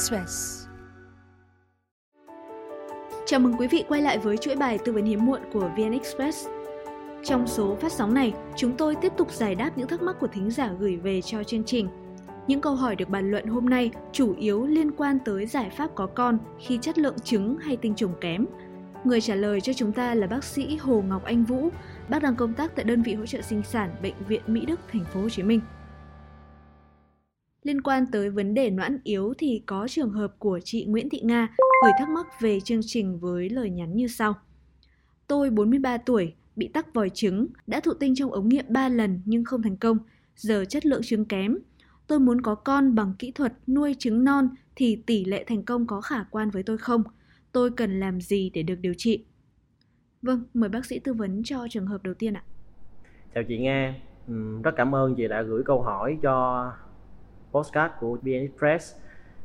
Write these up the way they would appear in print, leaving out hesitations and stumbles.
VnExpress. Chào mừng quý vị quay lại với chuỗi bài tư vấn hiếm muộn của VnExpress. Trong số phát sóng này, chúng tôi tiếp tục giải đáp những thắc mắc của thính giả gửi về cho chương trình. Những câu hỏi được bàn luận hôm nay chủ yếu liên quan tới giải pháp có con khi chất lượng trứng hay tinh trùng kém. Người trả lời cho chúng ta là bác sĩ Hồ Ngọc Anh Vũ, bác đang công tác tại đơn vị hỗ trợ sinh sản Bệnh viện Mỹ Đức, thành phố Hồ Chí Minh. Liên quan tới vấn đề noãn yếu thì có trường hợp của chị Nguyễn Thị Nga gửi thắc mắc về chương trình với lời nhắn như sau. Tôi 43 tuổi, bị tắc vòi trứng, đã thụ tinh trong ống nghiệm 3 lần nhưng không thành công, giờ chất lượng trứng kém. Tôi muốn có con bằng kỹ thuật nuôi trứng non thì tỷ lệ thành công có khả quan với tôi không? Tôi cần làm gì để được điều trị? Vâng, mời bác sĩ tư vấn cho trường hợp đầu tiên ạ. Chào chị Nga, rất cảm ơn chị đã gửi câu hỏi cho podcast của VnExpress.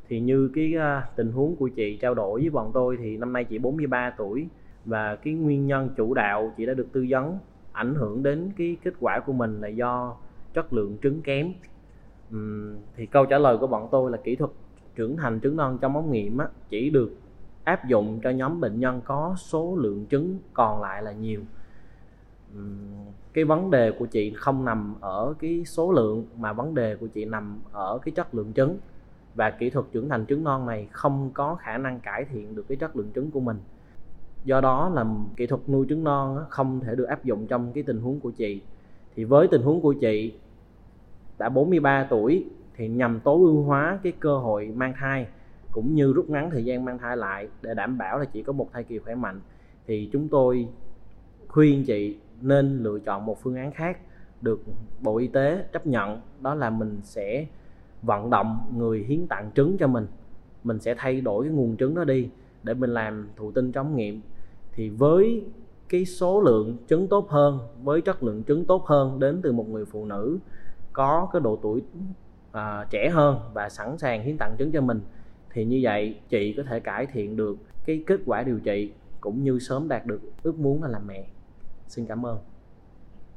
Thì như cái tình huống của chị trao đổi với bọn tôi thì năm nay chị 43 tuổi và cái nguyên nhân chủ đạo chị đã được tư vấn ảnh hưởng đến cái kết quả của mình là do chất lượng trứng kém. Thì câu trả lời của bọn tôi là kỹ thuật trưởng thành trứng non trong ống nghiệm á, chỉ được áp dụng cho nhóm bệnh nhân có số lượng trứng còn lại là nhiều. Cái vấn đề của chị không nằm ở cái số lượng mà vấn đề của chị nằm ở cái chất lượng trứng, và kỹ thuật trưởng thành trứng non này không có khả năng cải thiện được cái chất lượng trứng của mình. Do đó là kỹ thuật nuôi trứng non không thể được áp dụng trong cái tình huống của chị. Thì với tình huống của chị đã 43 tuổi thì nhằm tối ưu hóa cái cơ hội mang thai cũng như rút ngắn thời gian mang thai lại để đảm bảo là chị có một thai kỳ khỏe mạnh, thì chúng tôi khuyên chị nên lựa chọn một phương án khác được Bộ Y tế chấp nhận, đó là mình sẽ vận động người hiến tặng trứng cho mình sẽ thay đổi cái nguồn trứng đó đi để mình làm thụ tinh trong ống nghiệm. Thì với cái số lượng trứng tốt hơn, với chất lượng trứng tốt hơn đến từ một người phụ nữ có cái độ tuổi trẻ hơn và sẵn sàng hiến tặng trứng cho mình, thì như vậy chị có thể cải thiện được cái kết quả điều trị cũng như sớm đạt được ước muốn là làm mẹ. Xin cảm ơn.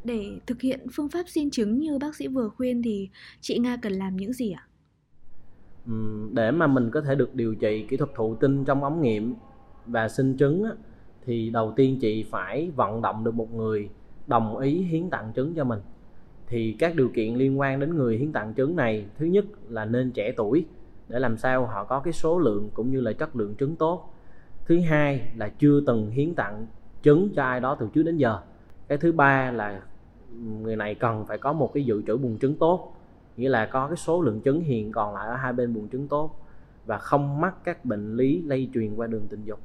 Để thực hiện phương pháp xin trứng như bác sĩ vừa khuyên thì chị Nga cần làm những gì ạ? Để mà mình có thể được điều trị kỹ thuật thụ tinh trong ống nghiệm và sinh trứng thì đầu tiên chị phải vận động được một người đồng ý hiến tặng trứng cho mình. Thì các điều kiện liên quan đến người hiến tặng trứng này, thứ nhất là nên trẻ tuổi để làm sao họ có cái số lượng cũng như là chất lượng trứng tốt. Thứ hai là chưa từng hiến tặng trứng cho ai đó từ trước đến giờ. Cái thứ ba là người này cần phải có một cái dự trữ buồng trứng tốt, nghĩa là có cái số lượng trứng hiện còn lại ở hai bên buồng trứng tốt và không mắc các bệnh lý lây truyền qua đường tình dục.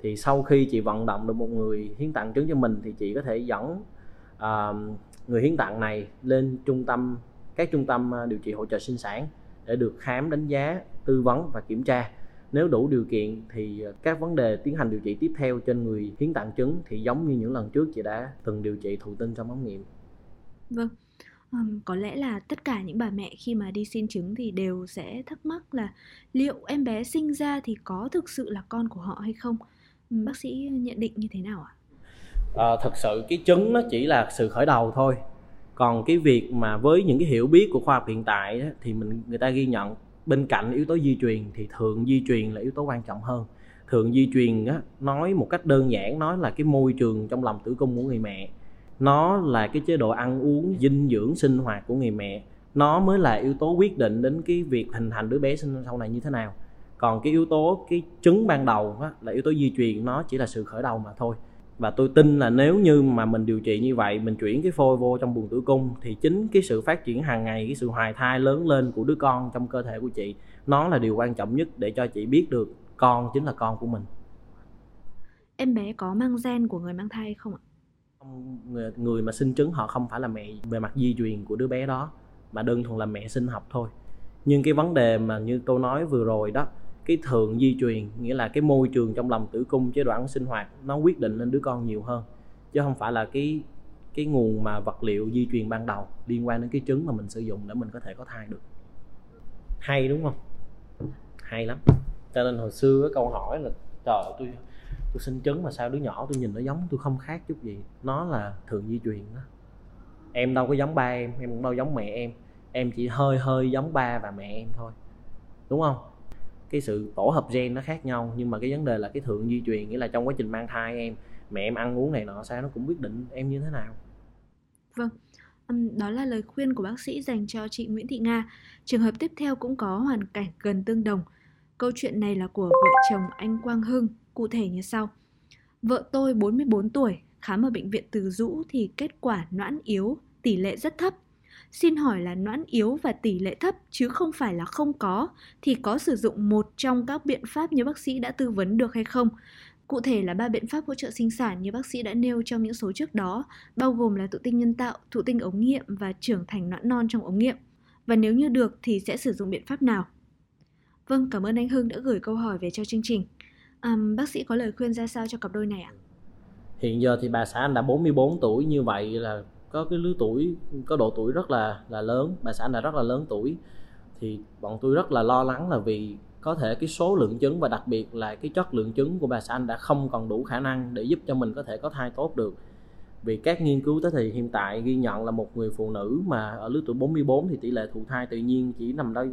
Thì sau khi chị vận động được một người hiến tặng trứng cho mình thì chị có thể dẫn người hiến tặng này lên các trung tâm điều trị hỗ trợ sinh sản để được khám, đánh giá, tư vấn và kiểm tra. Nếu đủ điều kiện thì các vấn đề tiến hành điều trị tiếp theo trên người hiến tặng trứng thì giống như những lần trước chị đã từng điều trị thụ tinh trong ống nghiệm. Vâng, có lẽ là tất cả những bà mẹ khi mà đi xin trứng thì đều sẽ thắc mắc là liệu em bé sinh ra thì có thực sự là con của họ hay không? Bác sĩ nhận định như thế nào ạ? Thật sự cái trứng nó chỉ là sự khởi đầu thôi. Còn cái việc mà với những cái hiểu biết của khoa học hiện tại đó, thì người ta ghi nhận bên cạnh yếu tố di truyền thì thượng di truyền là yếu tố quan trọng hơn. Thượng di truyền đó, nói một cách đơn giản, nói là cái môi trường trong lòng tử cung của người mẹ, nó là cái chế độ ăn uống, dinh dưỡng, sinh hoạt của người mẹ, nó mới là yếu tố quyết định đến cái việc hình thành đứa bé sinh sau này như thế nào. Còn cái yếu tố cái trứng ban đầu đó, là yếu tố di truyền, nó chỉ là sự khởi đầu mà thôi. Và tôi tin là nếu như mà mình điều trị như vậy, mình chuyển cái phôi vô trong buồng tử cung thì chính cái sự phát triển hàng ngày, cái sự hoài thai lớn lên của đứa con trong cơ thể của chị, nó là điều quan trọng nhất để cho chị biết được con chính là con của mình. Em bé có mang gen của người mang thai không ạ? Người mà sinh trứng họ không phải là mẹ về mặt di truyền của đứa bé đó, mà đơn thuần là mẹ sinh học thôi. Nhưng cái vấn đề mà như tôi nói vừa rồi đó, cái thượng di truyền, nghĩa là cái môi trường trong lòng tử cung, chế độ ăn sinh hoạt, nó quyết định lên đứa con nhiều hơn, chứ không phải là cái nguồn mà vật liệu di truyền ban đầu liên quan đến cái trứng mà mình sử dụng để mình có thể có thai được. Hay đúng không? Hay lắm. Cho nên hồi xưa cái câu hỏi là trời ơi, tôi sinh trứng mà sao đứa nhỏ tôi nhìn nó giống tôi không khác chút gì. Nó là thượng di truyền đó. Em đâu có giống ba em cũng đâu giống mẹ em chỉ hơi giống ba và mẹ em thôi. Đúng không? cái sự tổ hợp gen nó khác nhau, nhưng mà cái vấn đề là cái thượng di truyền, nghĩa là trong quá trình mang thai em, mẹ em ăn uống này nọ sao nó cũng quyết định em như thế nào. Vâng, đó là lời khuyên của bác sĩ dành cho chị Nguyễn Thị Nga. Trường hợp tiếp theo cũng có hoàn cảnh gần tương đồng. Câu chuyện này là của vợ chồng anh Quang Hưng, cụ thể như sau. Vợ tôi 44 tuổi, khám ở bệnh viện Từ Dũ thì kết quả noãn yếu, tỷ lệ rất thấp. Xin hỏi là noãn yếu và tỷ lệ thấp chứ không phải là không có, thì có sử dụng một trong các biện pháp như bác sĩ đã tư vấn được hay không? Cụ thể là 3 biện pháp hỗ trợ sinh sản như bác sĩ đã nêu trong những số trước đó, bao gồm là thụ tinh nhân tạo, thụ tinh ống nghiệm và trưởng thành noãn non trong ống nghiệm. Và nếu như được thì sẽ sử dụng biện pháp nào? Vâng, cảm ơn anh Hưng đã gửi câu hỏi về cho chương trình. Bác sĩ có lời khuyên ra sao cho cặp đôi này ạ? Hiện giờ thì bà xã anh đã 44 tuổi, như vậy là có cái lứa tuổi, có độ tuổi rất là lớn, bà xã anh đã rất là lớn tuổi. Thì bọn tôi rất là lo lắng là vì có thể cái số lượng trứng và đặc biệt là cái chất lượng trứng của bà xã anh đã không còn đủ khả năng để giúp cho mình có thể có thai tốt được. Vì các nghiên cứu tới thì hiện tại ghi nhận là một người phụ nữ mà ở lứa tuổi 44 thì tỷ lệ thụ thai tự nhiên chỉ nằm đó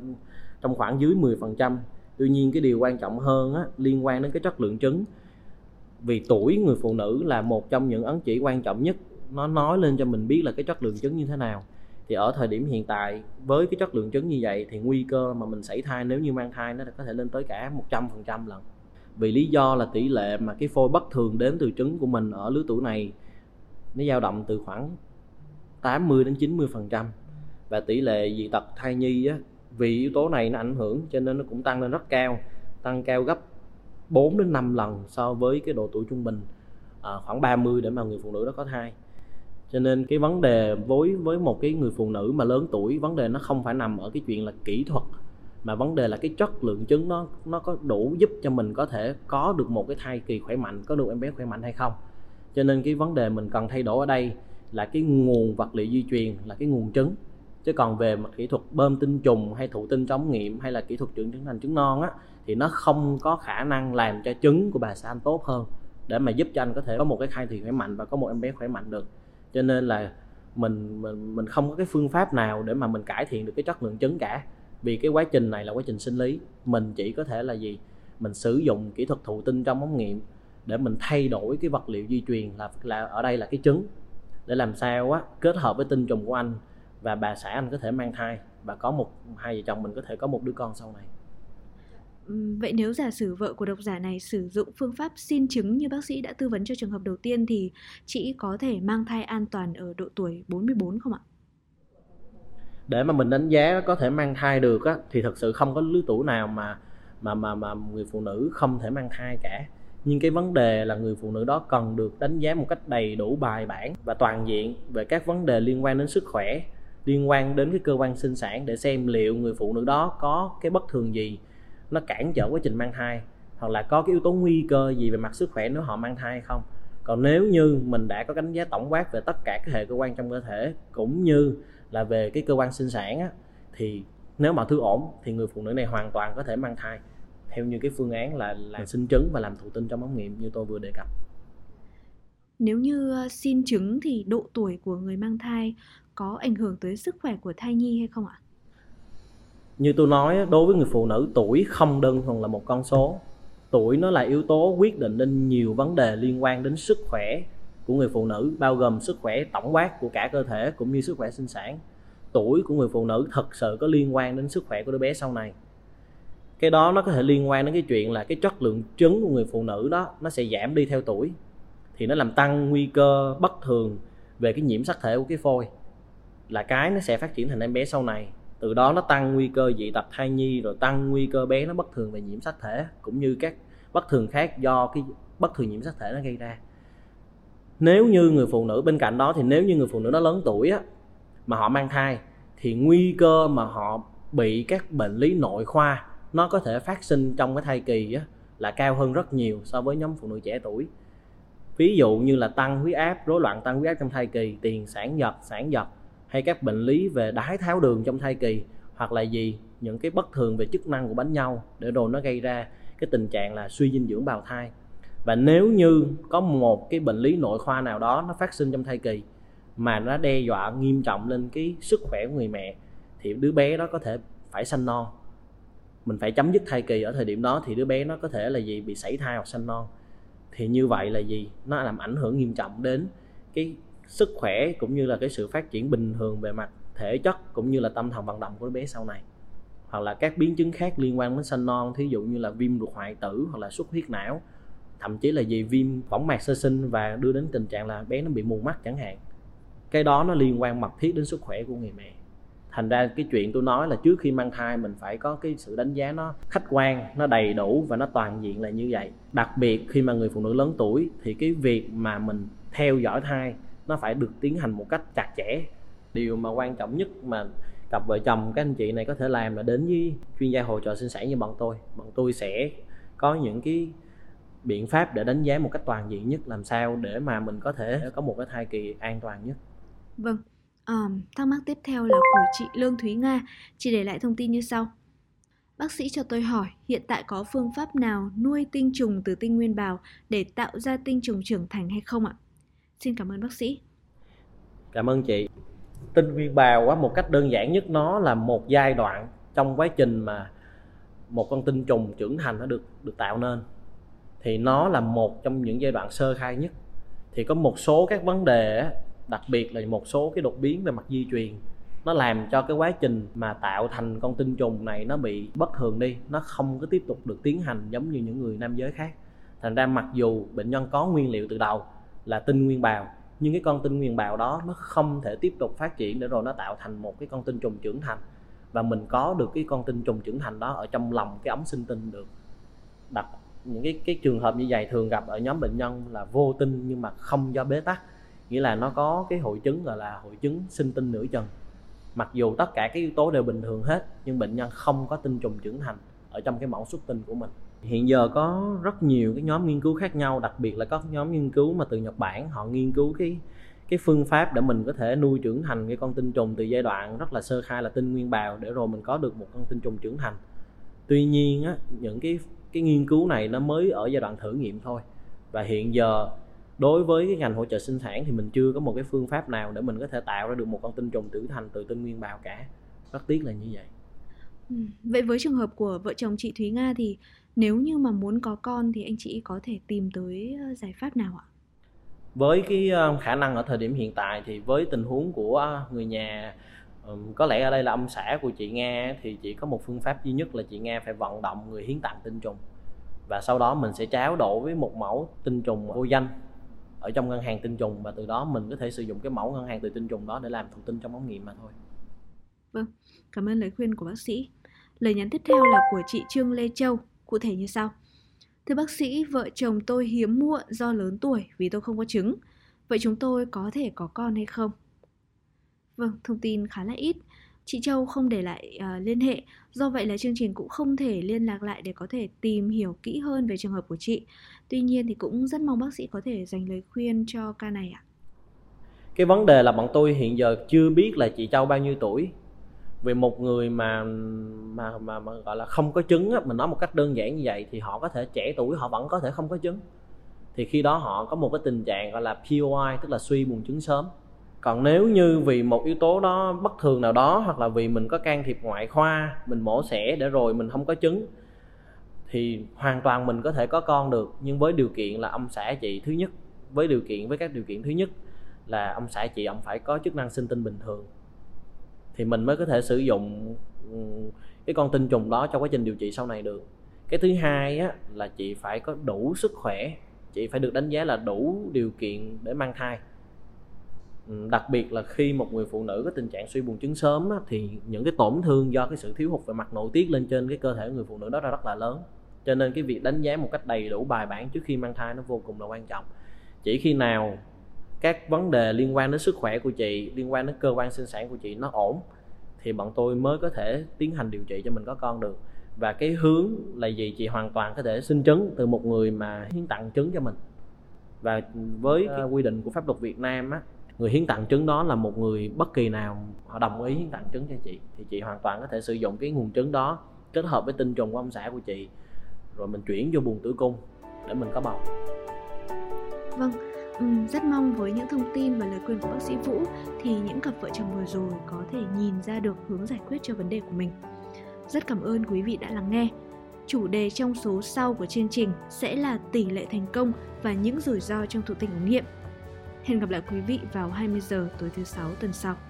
trong khoảng dưới 10%. Tuy nhiên cái điều quan trọng hơn á, liên quan đến cái chất lượng trứng. Vì tuổi người phụ nữ là một trong những ấn chỉ quan trọng nhất, nó nói lên cho mình biết là cái chất lượng trứng như thế nào. Thì ở thời điểm hiện tại với cái chất lượng trứng như vậy thì nguy cơ mà mình sảy thai nếu như mang thai nó có thể lên tới cả 100% lần. Vì lý do là tỷ lệ mà cái phôi bất thường đến từ trứng của mình ở lứa tuổi này nó dao động từ khoảng 80 đến 90%. Và tỷ lệ dị tật thai nhi á, vì yếu tố này nó ảnh hưởng cho nên nó cũng tăng lên rất cao, tăng cao gấp 4 đến 5 lần so với cái độ tuổi trung bình khoảng 30 để mà người phụ nữ đó có thai. Cho nên cái vấn đề với một cái người phụ nữ mà lớn tuổi, vấn đề nó không phải nằm ở cái chuyện là kỹ thuật, mà vấn đề là cái chất lượng trứng nó có đủ giúp cho mình có thể có được một cái thai kỳ khỏe mạnh, có được em bé khỏe mạnh hay không. Cho nên cái vấn đề mình cần thay đổi ở đây là cái nguồn vật liệu di truyền, là cái nguồn trứng. Chứ còn về mặt kỹ thuật bơm tinh trùng hay thụ tinh ống nghiệm hay là kỹ thuật trưởng trứng thành trứng non á, thì nó không có khả năng làm cho trứng của bà xã anh tốt hơn để mà giúp cho anh có thể có một cái thai kỳ khỏe mạnh và có một em bé khỏe mạnh được. Cho nên là mình không có cái phương pháp nào để mà mình cải thiện được cái chất lượng trứng cả. Vì cái quá trình này là quá trình sinh lý, mình chỉ có thể là gì? Mình sử dụng kỹ thuật thụ tinh trong ống nghiệm để mình thay đổi cái vật liệu di truyền là ở đây là cái trứng, để làm sao á kết hợp với tinh trùng của anh và bà xã anh có thể mang thai và có hai vợ chồng mình có thể có một đứa con sau này. Vậy nếu giả sử vợ của độc giả này sử dụng phương pháp xin trứng như bác sĩ đã tư vấn cho trường hợp đầu tiên thì chị có thể mang thai an toàn ở độ tuổi 44 không ạ? Để mà mình đánh giá có thể mang thai được á, thì thật sự không có lứa tuổi nào mà người phụ nữ không thể mang thai cả. Nhưng cái vấn đề là người phụ nữ đó cần được đánh giá một cách đầy đủ, bài bản và toàn diện về các vấn đề liên quan đến sức khỏe, liên quan đến cái cơ quan sinh sản để xem liệu người phụ nữ đó có cái bất thường gì nó cản trở quá trình mang thai, hoặc là có cái yếu tố nguy cơ gì về mặt sức khỏe nếu họ mang thai hay không. Còn nếu như mình đã có đánh giá tổng quát về tất cả các hệ cơ quan trong cơ thể cũng như là về cái cơ quan sinh sản á, thì nếu mọi thứ ổn thì người phụ nữ này hoàn toàn có thể mang thai theo như cái phương án là sinh trứng và làm thụ tinh trong ống nghiệm như tôi vừa đề cập. Nếu như xin trứng thì độ tuổi của người mang thai có ảnh hưởng tới sức khỏe của thai nhi hay không ạ? Như tôi nói, đối với người phụ nữ, tuổi không đơn thuần là một con số. Tuổi nó là yếu tố quyết định đến nhiều vấn đề liên quan đến sức khỏe của người phụ nữ, bao gồm sức khỏe tổng quát của cả cơ thể cũng như sức khỏe sinh sản. Tuổi của người phụ nữ thật sự có liên quan đến sức khỏe của đứa bé sau này. Cái đó nó có thể liên quan đến cái chuyện là cái chất lượng trứng của người phụ nữ đó nó sẽ giảm đi theo tuổi, thì nó làm tăng nguy cơ bất thường về cái nhiễm sắc thể của cái phôi, là cái nó sẽ phát triển thành em bé sau này. Từ đó nó tăng nguy cơ dị tật thai nhi, rồi tăng nguy cơ bé nó bất thường về nhiễm sắc thể cũng như các bất thường khác do cái bất thường nhiễm sắc thể nó gây ra. Nếu như người phụ nữ bên cạnh đó thì nếu như người phụ nữ đó lớn tuổi á, mà họ mang thai thì nguy cơ mà họ bị các bệnh lý nội khoa nó có thể phát sinh trong cái thai kỳ á, là cao hơn rất nhiều so với nhóm phụ nữ trẻ tuổi. Ví dụ như là tăng huyết áp, rối loạn tăng huyết áp trong thai kỳ, tiền sản giật hay các bệnh lý về đái tháo đường trong thai kỳ, hoặc là gì những cái bất thường về chức năng của bánh nhau, để rồi nó gây ra cái tình trạng là suy dinh dưỡng bào thai. Và nếu như có một cái bệnh lý nội khoa nào đó nó phát sinh trong thai kỳ mà nó đe dọa nghiêm trọng lên cái sức khỏe của người mẹ thì đứa bé đó có thể phải sanh non. mình phải chấm dứt thai kỳ ở thời điểm đó, thì đứa bé nó có thể là gì, bị sảy thai hoặc sanh non. Thì như vậy là gì, nó làm ảnh hưởng nghiêm trọng đến cái sức khỏe cũng như là cái sự phát triển bình thường về mặt thể chất cũng như là tâm thần vận động của đứa bé sau này. Hoặc là các biến chứng khác liên quan đến sanh non, thí dụ như là viêm ruột hoại tử hoặc là xuất huyết não, thậm chí là gì viêm võng mạc sơ sinh và đưa đến tình trạng là bé nó bị mù mắt chẳng hạn. Cái đó nó liên quan mật thiết đến sức khỏe của người mẹ. Thành ra cái chuyện tôi nói là trước khi mang thai mình phải có cái sự đánh giá nó khách quan, nó đầy đủ và nó toàn diện là như vậy. Đặc biệt khi mà người phụ nữ lớn tuổi thì cái việc mà mình theo dõi thai nó phải được tiến hành một cách chặt chẽ. Điều mà quan trọng nhất mà cặp vợ chồng các anh chị này có thể làm là đến với chuyên gia hỗ trợ sinh sản như bọn tôi. Bọn tôi sẽ có những cái biện pháp để đánh giá một cách toàn diện nhất, làm sao để mà mình có thể có một cái thai kỳ an toàn nhất. Vâng. Thắc mắc tiếp theo là của chị Lương Thúy Nga. Chị để lại thông tin như sau. Bác sĩ cho tôi hỏi hiện tại có phương pháp nào nuôi tinh trùng từ tinh nguyên bào để tạo ra tinh trùng trưởng thành hay không ạ? Xin cảm ơn bác sĩ. Cảm ơn chị. Tinh nguyên bào một cách đơn giản nhất nó là một giai đoạn trong quá trình mà một con tinh trùng trưởng thành nó được tạo nên. Thì nó là một trong những giai đoạn sơ khai nhất. Thì có một số các vấn đề, đặc biệt là một số cái đột biến về mặt di truyền, nó làm cho cái quá trình mà tạo thành con tinh trùng này nó bị bất thường đi, nó không có tiếp tục được tiến hành giống như những người nam giới khác. Thành ra mặc dù bệnh nhân có nguyên liệu từ đầu là tinh nguyên bào, nhưng cái con tinh nguyên bào đó nó không thể tiếp tục phát triển để rồi nó tạo thành một cái con tinh trùng trưởng thành. Và mình có được cái con tinh trùng trưởng thành đó ở trong lòng cái ống sinh tinh được. Đặc những cái trường hợp như vậy thường gặp ở nhóm bệnh nhân là vô tinh nhưng mà không do bế tắc, nghĩa là nó có cái hội chứng gọi là hội chứng sinh tinh nửa chừng. Mặc dù tất cả các yếu tố đều bình thường hết nhưng bệnh nhân không có tinh trùng trưởng thành ở trong cái mẫu xuất tinh của mình. Hiện giờ có rất nhiều cái nhóm nghiên cứu khác nhau, đặc biệt là các nhóm nghiên cứu mà từ Nhật Bản, họ nghiên cứu cái phương pháp để mình có thể nuôi trưởng thành cái con tinh trùng từ giai đoạn rất là sơ khai là tinh nguyên bào để rồi mình có được một con tinh trùng trưởng thành. Tuy nhiên á, những cái nghiên cứu này nó mới ở giai đoạn thử nghiệm thôi. Và hiện giờ đối với cái ngành hỗ trợ sinh sản thì mình chưa có một cái phương pháp nào để mình có thể tạo ra được một con tinh trùng trưởng thành từ tinh nguyên bào cả. Rất tiếc là như vậy. Vậy với trường hợp của vợ chồng chị Thúy Nga thì nếu như mà muốn có con thì anh chị có thể tìm tới giải pháp nào ạ? Với cái khả năng ở thời điểm hiện tại thì với tình huống của người nhà, có lẽ ở đây là ông xã của chị Nga, thì chỉ có một phương pháp duy nhất là chị Nga phải vận động người hiến tặng tinh trùng. Và sau đó mình sẽ trao đổi với một mẫu tinh trùng vô danh ở trong ngân hàng tinh trùng, và từ đó mình có thể sử dụng cái mẫu ngân hàng từ tinh trùng đó để làm thụ tinh trong ống nghiệm mà thôi. Vâng, cảm ơn lời khuyên của bác sĩ. Lời nhắn tiếp theo là của chị Trương Lê Châu, cụ thể như sau. Thưa bác sĩ, vợ chồng tôi hiếm muộn do lớn tuổi vì tôi không có trứng. Vậy chúng tôi có thể có con hay không? Vâng, thông tin khá là ít. Chị Châu không để lại liên hệ, do vậy là chương trình cũng không thể liên lạc lại để có thể tìm hiểu kỹ hơn về trường hợp của chị. Tuy nhiên thì cũng rất mong bác sĩ có thể dành lời khuyên cho ca này ạ. Cái vấn đề là bọn tôi hiện giờ chưa biết là chị Châu bao nhiêu tuổi. Vì một người mà gọi là không có trứng á, mình nói một cách đơn giản như vậy, thì họ có thể trẻ tuổi họ vẫn có thể không có trứng. Thì khi đó họ có một cái tình trạng gọi là POI, tức là suy buồng trứng sớm. Còn nếu như vì một yếu tố đó bất thường nào đó, hoặc là vì mình có can thiệp ngoại khoa, mình mổ xẻ để rồi mình không có trứng, thì hoàn toàn mình có thể có con được. Nhưng với điều kiện là ông xã chị, thứ nhất, thứ nhất là ông xã chị ông phải có chức năng sinh tinh bình thường, thì mình mới có thể sử dụng cái con tinh trùng đó trong quá trình điều trị sau này được. Cái thứ hai á, là chị phải có đủ sức khỏe, chị phải được đánh giá là đủ điều kiện để mang thai. Đặc biệt là khi một người phụ nữ có tình trạng suy buồng trứng sớm á, thì những cái tổn thương do cái sự thiếu hụt về mặt nội tiết lên trên cái cơ thể người phụ nữ đó là rất là lớn. Cho nên cái việc đánh giá một cách đầy đủ bài bản trước khi mang thai nó vô cùng là quan trọng. Chỉ khi nào các vấn đề liên quan đến sức khỏe của chị, liên quan đến cơ quan sinh sản của chị nó ổn, thì bọn tôi mới có thể tiến hành điều trị cho mình có con được. Và cái hướng là gì, chị hoàn toàn có thể sinh trứng từ một người mà hiến tặng trứng cho mình. Và với cái quy định của pháp luật Việt Nam á, người hiến tặng trứng đó là một người bất kỳ nào họ đồng ý hiến tặng trứng cho chị, thì chị hoàn toàn có thể sử dụng cái nguồn trứng đó kết hợp với tinh trùng của ông xã của chị, rồi mình chuyển vô buồng tử cung để mình có bầu. Vâng, rất mong với những thông tin và lời khuyên của bác sĩ Vũ thì những cặp vợ chồng vừa rồi có thể nhìn ra được hướng giải quyết cho vấn đề của mình. Rất cảm ơn quý vị đã lắng nghe. Chủ đề trong số sau của chương trình sẽ là tỷ lệ thành công và những rủi ro trong thụ tinh ống nghiệm. Hẹn gặp lại quý vị vào 20 giờ tối thứ 6 tuần sau.